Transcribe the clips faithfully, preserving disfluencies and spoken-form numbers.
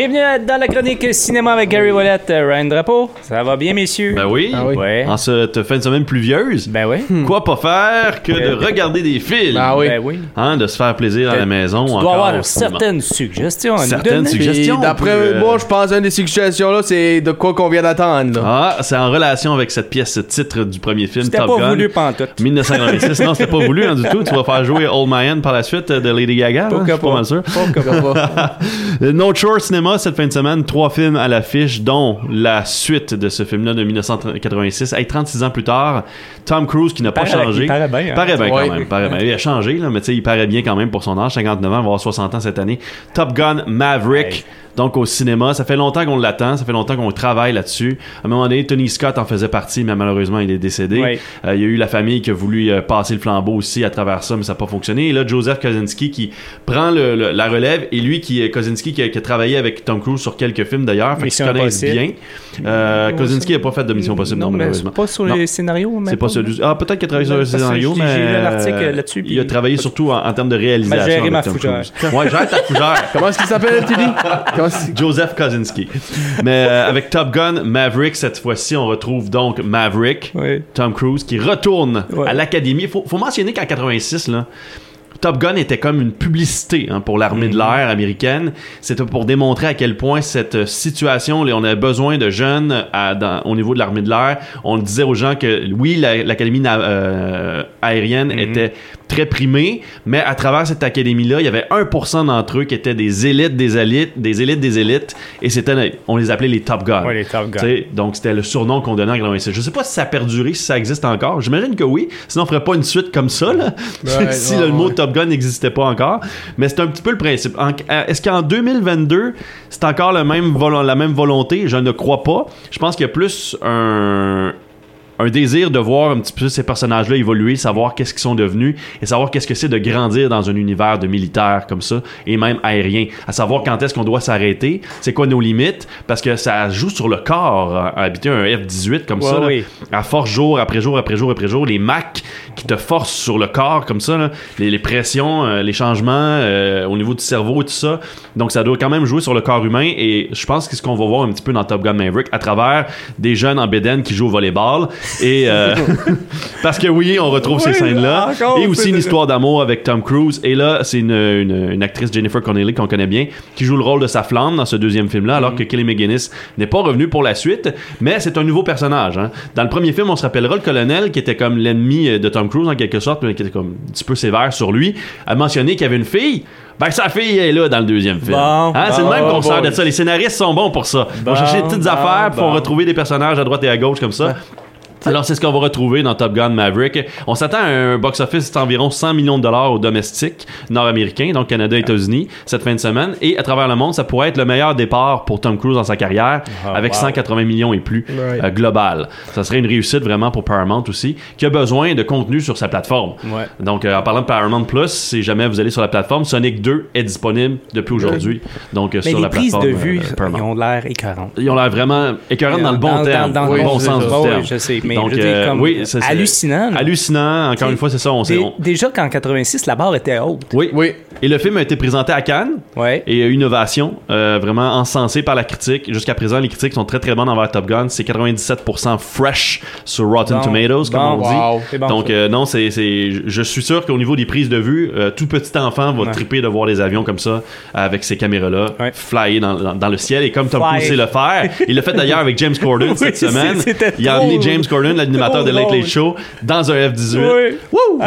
Bienvenue dans la chronique cinéma avec Gary Wallett, Ryan Drapeau. Ça va bien, messieurs? Ben oui. Ah oui. Ouais. En cette fin de semaine pluvieuse. Ben oui. Quoi pas faire que de regarder des films. Ben oui. Ben oui. Hein, de se faire plaisir à la maison. Tu dois avoir certaines suggestions. Certaines suggestions. Puis, d'après euh... moi, je pense une des suggestions là, c'est de quoi qu'on vient d'attendre. Là. Ah, c'est en relation avec cette pièce titre du premier film c'était Top Gun. C'était pas voulu pantoute. dix-neuf cent quatre-vingt-six. Non, c'était pas voulu hein, du tout. Tu vas faire jouer Old Man par la suite de Lady Gaga. Pas, là, pas. pas mal sûr. Pas No Chore Cinéma, cette fin de semaine, trois films à l'affiche, dont la suite de ce film-là de dix-neuf cent quatre-vingt-six. Hey, trente-six ans plus tard, Tom Cruise qui n'a il pas paraît, changé. Il paraît bien. Hein? Paraît bien ouais. quand même. Paraît bien. Il a changé, là, mais tu sais, il paraît bien quand même pour son âge, cinquante-neuf ans, voire soixante ans cette année. Top Gun Maverick. Hey. Donc au cinéma, ça fait longtemps qu'on l'attend, ça fait longtemps qu'on travaille là-dessus. À un moment donné, Tony Scott en faisait partie, mais malheureusement il est décédé. Oui. Euh, il y a eu la famille qui a voulu euh, passer le flambeau aussi à travers ça, mais ça n'a pas fonctionné. Et là, Joseph Kosinski qui prend le, le, la relève, et lui qui est Kosinski qui a, qui a travaillé avec Tom Cruise sur quelques films d'ailleurs, fait qu'ils se connaissent bien. Euh, Kosinski n'a pas fait de Mission Impossible, non, non malheureusement. C'est pas sur les non. scénarios, maintenant. C'est pas celui. Ah, peut-être qu'il a travaillé sur les scénarios, mais j'ai lu l'article là-dessus. Il a travaillé surtout en, en termes de réalisation. J'ai géré ma fougère. Ouais, gère ta fougère. Comment est-ce qu'il s'appelle, Teddy? Joseph Kosinski. Mais euh, avec Top Gun Maverick, cette fois-ci, on retrouve donc Maverick, oui. Tom Cruise, qui retourne ouais. à l'académie. Faut, faut mentionner qu'en quatre-vingt-six, là, Top Gun était comme une publicité hein, pour l'armée mm-hmm. de l'air américaine. C'était pour démontrer à quel point cette situation, là, on avait besoin de jeunes à, dans, au niveau de l'armée de l'air. On disait aux gens que oui, la, l'académie na- euh, aérienne mm-hmm. était très primée, mais à travers cette académie-là, il y avait un pour cent d'entre eux qui étaient des élites, des élites, des élites, des élites, et c'était, on les appelait les Top Guns. Ouais, les Top Guns. T'sais, donc c'était le surnom qu'on donnait en quatre-vingt-six. Je sais pas si ça a perduré, si ça existe encore. J'imagine que oui, sinon on ferait pas une suite comme ça, là. Ouais, si ouais, le ouais. mot Top Gun n'existait pas encore, mais c'est un petit peu le principe. En, est-ce qu'en deux mille vingt-deux, c'est encore le même vol- la même volonté? Je ne crois pas. Je pense qu'il y a plus un... un désir de voir un petit peu ces personnages-là évoluer, savoir qu'est-ce qu'ils sont devenus et savoir qu'est-ce que c'est de grandir dans un univers de militaires comme ça et même aérien. À savoir quand est-ce qu'on doit s'arrêter, c'est quoi nos limites, parce que ça joue sur le corps. Hein, habiter un F dix-huit comme ouais, ça, oui. là, à force jour après jour après jour après jour, les Macs qui te forcent sur le corps comme ça, là, les, les pressions, euh, les changements euh, au niveau du cerveau et tout ça. Donc ça doit quand même jouer sur le corps humain et je pense que ce qu'on va voir un petit peu dans Top Gun Maverick à travers des jeunes en bédaine qui jouent au volleyball. Et euh, parce que oui, on retrouve oui, ces scènes-là. Là, et aussi une histoire d'amour avec Tom Cruise. Et là, c'est une, une, une actrice, Jennifer Connelly, qu'on connaît bien, qui joue le rôle de sa flamme dans ce deuxième film-là, mm-hmm. alors que Kelly McGinnis n'est pas revenue pour la suite. Mais c'est un nouveau personnage. Hein. Dans le premier film, on se rappellera le colonel, qui était comme l'ennemi de Tom Cruise en quelque sorte, mais qui était comme un petit peu sévère sur lui, a mentionné qu'il y avait une fille. Ben, sa fille est là dans le deuxième film. Bon, hein, bon, c'est le même qu'on bon, sert de ça. Les scénaristes sont bons pour ça. Bon, on cherche des petites bon, affaires pour bon. retrouver des personnages à droite et à gauche comme ça. Ben. Alors c'est ce qu'on va retrouver dans Top Gun Maverick. On s'attend à un box-office d'environ cent millions de dollars au domestique nord-américain, donc Canada et États-Unis, cette fin de semaine. Et à travers le monde, ça pourrait être le meilleur départ pour Tom Cruise dans sa carrière, oh, avec wow. cent quatre-vingts millions et plus right. euh, global. Ça serait une réussite vraiment pour Paramount aussi, qui a besoin de contenu sur sa plateforme. Ouais. Donc euh, en parlant de Paramount Plus, si jamais vous allez sur la plateforme, Sonic deux est disponible depuis aujourd'hui. Donc euh, sur la plateforme. Mais les prises de vue, euh, ils ont l'air écœurantes. Ils ont l'air vraiment écœurantes dans le bon dans, terme, dans, dans, dans le bon oui, sens du terme. Je sais. Mais donc, je euh, comme oui, c'est, c'est hallucinant. Hallucinant, encore une fois, c'est ça. On, on... Déjà qu'en quatre-vingt-six, la barre était haute. Oui, oui. Et le film a été présenté à Cannes. Ouais. Et une ovation, euh, vraiment encensée par la critique. Jusqu'à présent, les critiques sont très très bonnes envers Top Gun. C'est quatre-vingt-dix-sept pour cent fresh sur Rotten bon, Tomatoes, comme bon, on dit. Wow. C'est bon, donc euh, non, c'est, c'est, je suis sûr qu'au niveau des prises de vue, euh, tout petit enfant va ouais. triper de voir des avions comme ça, avec ces caméras-là, ouais. flyer dans, dans, dans le ciel. Et comme Tom Cruise sait le faire, il l'a fait d'ailleurs avec James Corden oui, cette semaine. Il a amené James Corden, l'animateur oh, de Late Late Show, dans un F dix-huit. Oui. Wouh!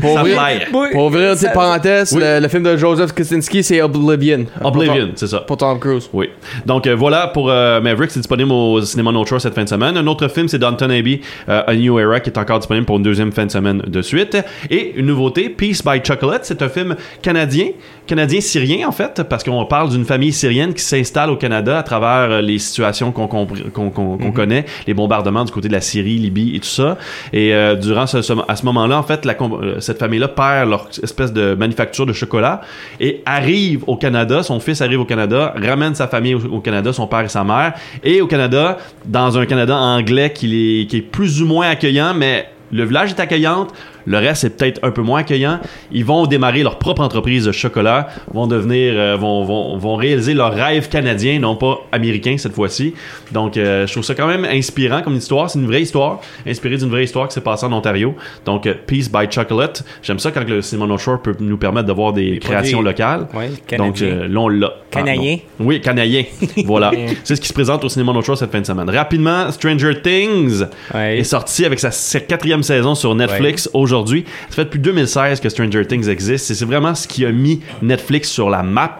Pour, oui. pour ouvrir une ça... parenthèse, oui. le, le film de Joseph Kosinski, c'est Oblivion. Oblivion, c'est ça. Pour Tom Cruise. Oui. Donc euh, voilà pour euh, Maverick, c'est disponible au cinéma No Chore cette fin de semaine. Un autre film, c'est Downton Abbey, euh, A New Era, qui est encore disponible pour une deuxième fin de semaine de suite. Et une nouveauté, Peace by Chocolate, c'est un film canadien, canadien-syrien en fait, parce qu'on parle d'une famille syrienne qui s'installe au Canada à travers euh, les situations qu'on, qu'on, qu'on, qu'on mm-hmm. connaît, les bombardements du côté de la Syrie, Libye et tout ça. Et euh, durant ce, ce, à ce moment-là, en fait, la, cette famille-là perd leur espèce de manufacture de chocolat et arrive au Canada. Son fils arrive au Canada, ramène sa famille au, au Canada, son père et sa mère. Et au Canada, dans un Canada anglais qui est, qui est plus ou moins accueillant, mais le village est accueillant. Le reste est peut-être un peu moins accueillant. Ils vont démarrer leur propre entreprise de chocolat, vont devenir, euh, vont, vont, vont réaliser leur rêve canadien, non pas américain cette fois-ci. Donc, euh, je trouve ça quand même inspirant comme histoire. C'est une vraie histoire, inspirée d'une vraie histoire qui s'est passée en Ontario. Donc, euh, Peace by Chocolate. J'aime ça quand le cinéma North Shore peut nous permettre d'avoir des, des créations produits locales. Ouais, donc, euh, là, on l'a. Canadien. Ah, oui, canadien. Voilà. C'est ce qui se présente au cinéma North Shore cette fin de semaine. Rapidement, Stranger Things ouais. est sorti avec sa, sa quatrième saison sur Netflix ouais. aujourd'hui. Ça fait depuis deux mille seize que Stranger Things existe. Et c'est vraiment ce qui a mis Netflix sur la map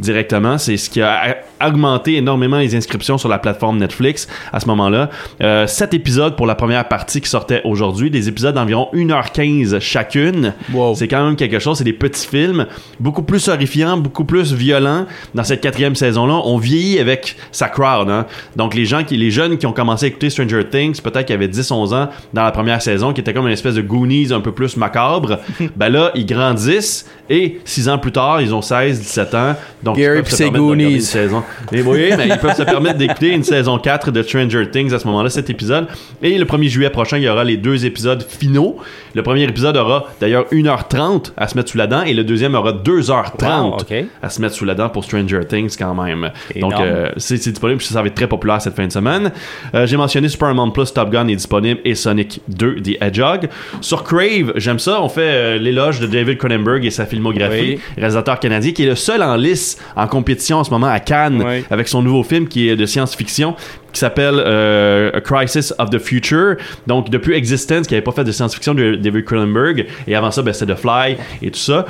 directement. C'est ce qui a augmenté énormément les inscriptions sur la plateforme Netflix à ce moment-là. Euh, sept épisodes pour la première partie qui sortait aujourd'hui. Des épisodes d'environ une heure quinze chacune. Wow. C'est quand même quelque chose. C'est des petits films. Beaucoup plus horrifiants, beaucoup plus violents. Dans cette quatrième saison-là, on vieillit avec sa crowd. Hein? Donc, les gens qui, les jeunes qui ont commencé à écouter Stranger Things, peut-être qu'ils avaient dix onze ans dans la première saison, qui était comme une espèce de Goonies un peu plus macabre, ben là, ils grandissent et six ans plus tard, ils ont seize dix-sept ans. Donc, Gary, ils peuvent se permettre de regarder une saison. Et oui, mais ils peuvent se permettre d'écouter une saison quatre de Stranger Things à ce moment-là, cet épisode. Et le premier juillet prochain, il y aura les deux épisodes finaux. Le premier épisode aura d'ailleurs une heure trente à se mettre sous la dent et le deuxième aura deux heures trente wow, okay. à se mettre sous la dent pour Stranger Things quand même. Énorme. Donc, euh, c'est, c'est disponible. Ça va être très populaire cette fin de semaine. Euh, j'ai mentionné Super Paramount Plus, Top Gun est disponible et Sonic deux, The Hedgehog. Sur Crave, j'aime ça, on fait euh, l'éloge de David Cronenberg et sa filmographie, oui. réalisateur canadien qui est le seul en lice en compétition en ce moment à Cannes oui. avec son nouveau film qui est de science-fiction qui s'appelle euh, A Crisis of the Future. Donc, depuis Existence, qui n'avait pas fait de science-fiction de David Cronenberg, et avant ça, ben, c'était The Fly et tout ça.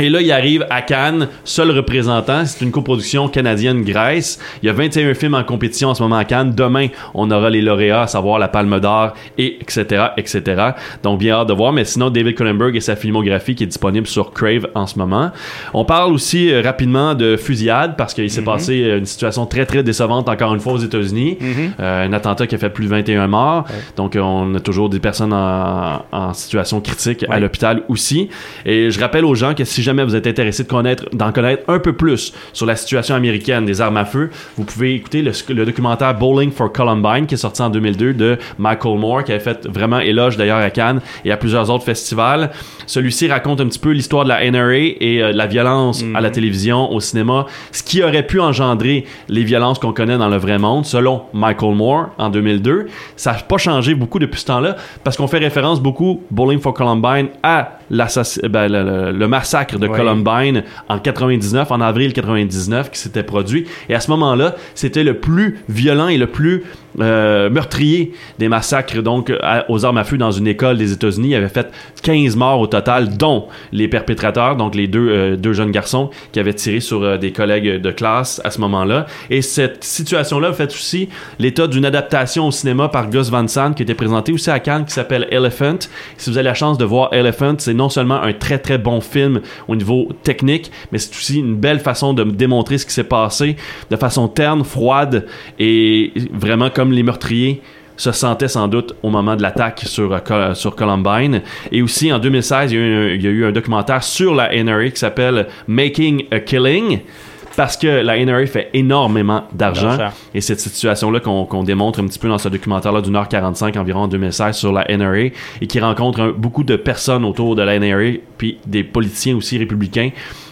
Et là, il arrive à Cannes, seul représentant. C'est une coproduction canadienne-Grèce. Il y a vingt et un films en compétition en ce moment à Cannes. Demain, on aura les lauréats, à savoir la Palme d'Or, et etc., et cetera. Donc, bien hâte de voir. Mais sinon, David Cronenberg et sa filmographie qui est disponible sur Crave en ce moment. On parle aussi euh, rapidement de fusillade parce qu'il s'est mm-hmm. passé une situation très, très décevante encore une fois aux États-Unis. Mm-hmm. Euh, un attentat qui a fait plus de vingt et un morts. Ouais. Donc, on a toujours des personnes en, en situation critique ouais. à l'hôpital aussi. Et je rappelle aux gens que si jamais vous êtes intéressé de connaître, d'en connaître un peu plus sur la situation américaine des armes à feu, vous pouvez écouter le, le documentaire Bowling for Columbine qui est sorti en deux mille deux de Michael Moore qui avait fait vraiment éloge d'ailleurs à Cannes et à plusieurs autres festivals. Celui-ci raconte un petit peu l'histoire de la N R A et euh, de la violence mm-hmm. à la télévision, au cinéma, ce qui aurait pu engendrer les violences qu'on connaît dans le vrai monde selon Michael Moore en deux mille deux. Ça n'a pas changé beaucoup depuis ce temps-là parce qu'on fait référence beaucoup, Bowling for Columbine, à ben, le, le massacre de ouais. Columbine en quatre-vingt-dix-neuf, en avril quatre-vingt-dix-neuf, qui s'était produit. Et à ce moment-là, c'était le plus violent et le plus euh, meurtrier des massacres donc à, aux armes à feu dans une école des États-Unis. Il avait fait quinze morts au total, dont les perpétrateurs, donc les deux, euh, deux jeunes garçons qui avaient tiré sur euh, des collègues de classe à ce moment-là. Et cette situation-là fait aussi l'état d'une adaptation au cinéma par Gus Van Sant qui était présenté aussi à Cannes, qui s'appelle Elephant. Si vous avez la chance de voir Elephant, c'est non seulement un très très bon film au niveau technique, mais c'est aussi une belle façon de démontrer ce qui s'est passé de façon terne, froide et vraiment comme les meurtriers se sentaient sans doute au moment de l'attaque sur, sur Columbine. Et aussi en deux mille seize, il y a eu un, il y a eu un documentaire sur la N R A qui s'appelle Making a Killing, parce que la N R A fait énormément d'argent et cette situation-là qu'on, qu'on démontre un petit peu dans ce documentaire-là d'une heure quarante-cinq environ en deux mille seize sur la N R A et qui rencontre un, beaucoup de personnes autour de la N R A puis des politiciens aussi républicains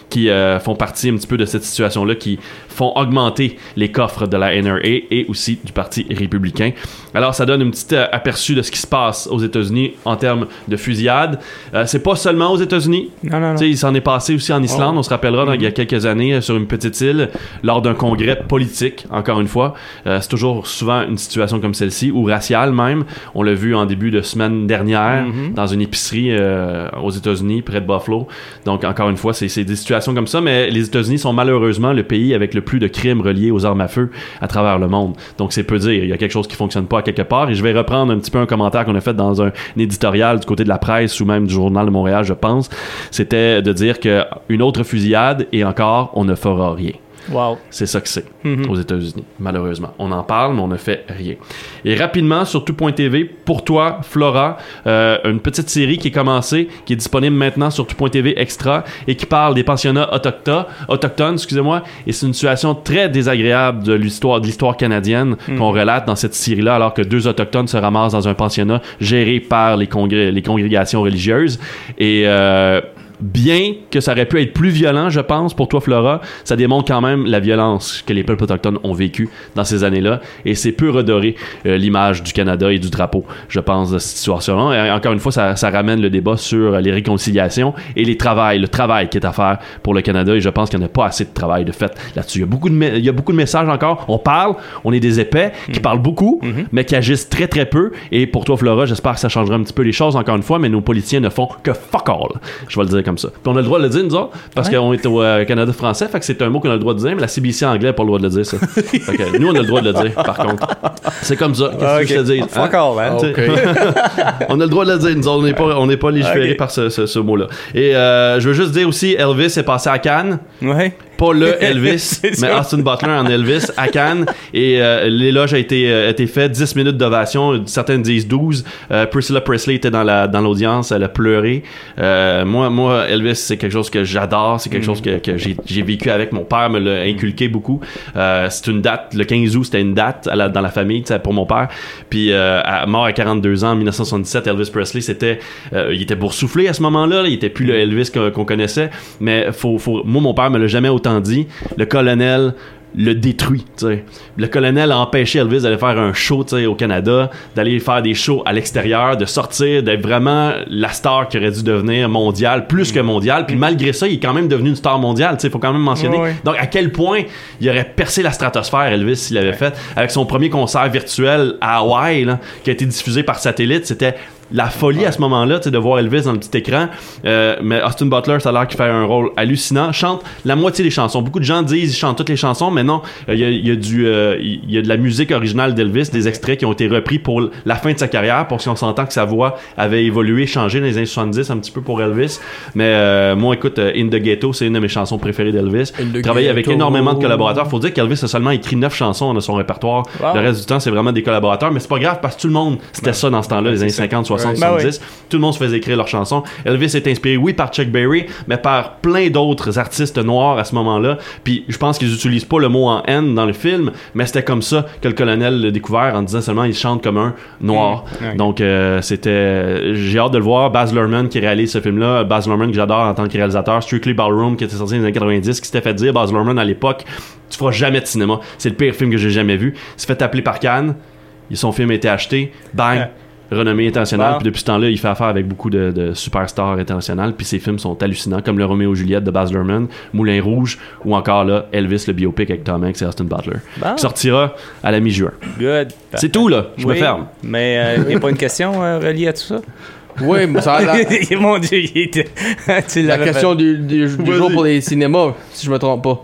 qui euh, font partie un petit peu de cette situation-là, qui font augmenter les coffres de la N R A et aussi du Parti républicain. Alors, ça donne un petit euh, aperçu de ce qui se passe aux États-Unis en termes de fusillade. Euh, c'est pas seulement aux États-Unis. Non, non, non. Il s'en est passé aussi en Islande. Oh. On se rappellera, mm-hmm. il y a quelques années, sur une petite île, lors d'un congrès politique, encore une fois. Euh, c'est toujours souvent une situation comme celle-ci, ou raciale même. On l'a vu en début de semaine dernière, mm-hmm. dans une épicerie euh, aux États-Unis, près de Buffalo. Donc, encore une fois, c'est, c'est des situations comme ça, mais les États-Unis sont malheureusement le pays avec le plus de crimes reliés aux armes à feu à travers le monde. Donc c'est peu dire, il y a quelque chose qui fonctionne pas à quelque part. Et je vais reprendre un petit peu un commentaire qu'on a fait dans un, un éditorial du côté de la presse ou même du Journal de Montréal, je pense. C'était de dire qu'une autre fusillade et encore, on ne fera rien. Wow. C'est ça que c'est mm-hmm. aux États-Unis, malheureusement. On en parle, mais on ne fait rien. Et rapidement, sur Tout.tv, pour toi, Flora, euh, une petite série qui est commencée, qui est disponible maintenant sur Tout.tv Extra et qui parle des pensionnats autochtones, autochtones, excusez-moi, et c'est une situation très désagréable de l'histoire, de l'histoire canadienne mm-hmm. qu'on relate dans cette série-là, alors que deux Autochtones se ramassent dans un pensionnat géré par les, congré- les congrégations religieuses. Et... Euh, bien que ça aurait pu être plus violent, je pense, pour toi, Flora, ça démontre quand même la violence que les peuples autochtones ont vécue dans ces années-là, et c'est peu redorer euh, l'image du Canada et du drapeau, je pense, de cette situation-là. Et encore une fois, ça, ça ramène le débat sur les réconciliations et les travails, le travail qui est à faire pour le Canada, et je pense qu'il n'y en a pas assez de travail de fait là-dessus. Il y a beaucoup de, me- il y a beaucoup de messages encore. On parle, on est des épais qui mmh. parlent beaucoup, mmh. mais qui agissent très, très peu, et pour toi, Flora, j'espère que ça changera un petit peu les choses, encore une fois, mais nos politiciens ne font que fuck all. Je vais le dire comme ça. Puis on a le droit de le dire, nous autres, parce ouais. qu'on est au euh, Canada français, fait que c'est un mot qu'on a le droit de dire, mais la C B C anglais n'a pas le droit de le dire, ça. Fait que nous, on a le droit de le dire, par contre. C'est comme ça. Qu'est-ce okay. que je te dis? Hein? Fuck all, man. Okay. On a le droit de le dire, nous autres. On n'est pas, on n'est pas légiférés okay. par ce, ce, ce mot-là. Et euh, je veux juste dire aussi, Elvis est passé à Cannes. Ouais. Pas le Elvis, mais Austin Butler en Elvis à Cannes, et euh, l'éloge a été, euh, a été fait, dix minutes d'ovation, certaines disent douze, euh, Priscilla Presley était dans, la, dans l'audience, elle a pleuré, euh, moi, moi Elvis c'est quelque chose que j'adore, c'est quelque mm. chose que, que j'ai, j'ai vécu avec, mon père me l'a inculqué beaucoup, euh, c'est une date, le quinze août c'était une date à la, dans la famille pour mon père, puis euh, à, mort à quarante-deux ans en dix-neuf cent soixante-dix-sept, Elvis Presley c'était, euh, il était boursouflé à ce moment-là, là. Il était plus mm. le Elvis qu'on, qu'on connaissait, mais faut, faut, moi mon père me l'a jamais autant dit, le colonel le détruit, t'sais. Le colonel a empêché Elvis d'aller faire un show, t'sais, au Canada, d'aller faire des shows à l'extérieur, de sortir, d'être vraiment la star qui aurait dû devenir mondiale, plus mmh. que mondiale, puis malgré ça, il est quand même devenu une star mondiale, t'sais, faut quand même mentionner. Ouais, ouais. Donc, à quel point il aurait percé la stratosphère, Elvis, s'il l'avait ouais. fait, avec son premier concert virtuel à Hawaï, là, qui a été diffusé par satellite, c'était la folie ouais. à ce moment-là, de voir Elvis dans le petit écran. Euh, mais Austin Butler, ça a l'air qu'il fait un rôle hallucinant. Chante la moitié des chansons. Beaucoup de gens disent qu'il chante toutes les chansons, mais non. Il euh, y, y, euh, y a de la musique originale d'Elvis, des extraits qui ont été repris pour la fin de sa carrière, pour si on s'entend que sa voix avait évolué, changé dans les années soixante-dix un petit peu pour Elvis. Mais euh, moi, écoute, In the Ghetto, c'est une de mes chansons préférées d'Elvis. Travaillé avec énormément de collaborateurs. Faut dire qu'Elvis a seulement écrit neuf chansons dans son répertoire. Wow. Le reste du temps, c'est vraiment des collaborateurs. Mais c'est pas grave parce que tout le monde, c'était ouais. ça dans ce temps-là, ouais, les années cinquante, soixante. soixante, ben soixante-dix, oui. Tout le monde se faisait écrire leurs chansons. Elvis est inspiré, oui, par Chuck Berry, mais par plein d'autres artistes noirs à ce moment-là. Puis je pense qu'ils n'utilisent pas le mot en haine dans le film, mais c'était comme ça que le colonel l'a découvert en disant seulement il chante comme un noir. Mmh, okay. Donc euh, c'était, j'ai hâte de le voir. Baz Luhrmann qui réalise ce film-là, Baz Luhrmann que j'adore en tant que réalisateur, Strictly Ballroom qui était sorti dans les années quatre-vingt-dix, qui s'était fait dire Baz Luhrmann à l'époque, tu feras jamais de cinéma. C'est le pire film que j'ai jamais vu. Il s'est fait appeler par Cannes, son film a été acheté, bang. Ouais. Renommée internationale, wow. Puis depuis ce temps-là, il fait affaire avec beaucoup de, de superstars internationales, puis ses films sont hallucinants, comme Le Roméo et Juliette de Baz Luhrmann, Moulin Rouge, ou encore là, Elvis, le biopic avec Tom Hanks et Austin Butler, bon. Qui sortira à la mi-juin. Good. C'est tout, là, je oui, me ferme. Mais il euh, n'y a pas une question euh, reliée à tout ça? Oui, mais ça a l'air. Mon Dieu, il était... tu la question du, du, du jour pour les cinémas, si je me trompe pas.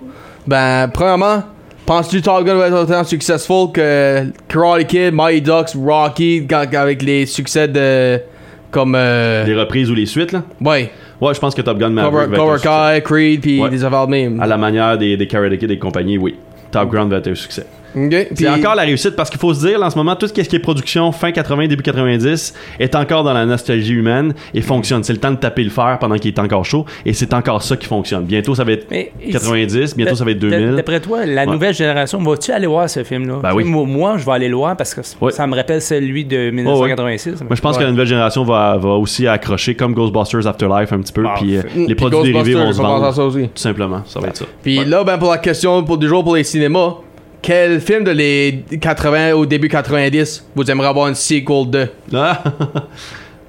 Ben, premièrement, penses-tu Top Gun va être autant successful que Karate Kid, Mighty Ducks, Rocky, quand, avec les succès de comme euh... les reprises ou les suites là? Ouais. Ouais, je pense que Top Gun Maverick, Cobra Kai, Creed, puis ouais. des affaires de même. À la manière des, des Karate Kid et compagnie, oui. Top Gun va être un succès. Okay, c'est pis... encore la réussite parce qu'il faut se dire là, en ce moment tout ce qui est production fin quatre-vingts début quatre-vingt-dix est encore dans la nostalgie humaine et fonctionne, c'est le temps de taper le fer pendant qu'il est encore chaud et c'est encore ça qui fonctionne. Bientôt ça va être mais quatre-vingt-dix, bientôt ça va être deux mille. D'après toi la ouais. nouvelle génération va-tu aller voir ce film là? Ben oui. Moi je vais aller le voir parce que oui. ça me rappelle celui de dix-neuf cent quatre-vingt-six. Oh, oui. Moi je pense ouais. que la nouvelle génération va, va aussi accrocher comme Ghostbusters Afterlife un petit peu, ah, puis euh, les produits dérivés vont se vendre ça aussi. Tout simplement ça va ouais. être ça. Puis ouais. là ben pour la question pour, du jour pour les cinémas, quel film de les quatre-vingts au début quatre-vingt-dix vous aimeriez avoir une sequel de? Ah,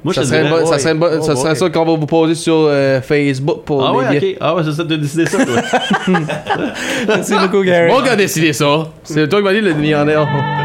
moi ça je serait dirais, bo- ouais, ça serait bo- oh, ça serait ouais. ça qu'on va vous poser sur euh, Facebook pour ah ouais, okay. ah ouais c'est ça de décider ça toi. Merci beaucoup Gary. C'est moi qui a décidé ça, c'est toi qui m'as dit le millionnaire.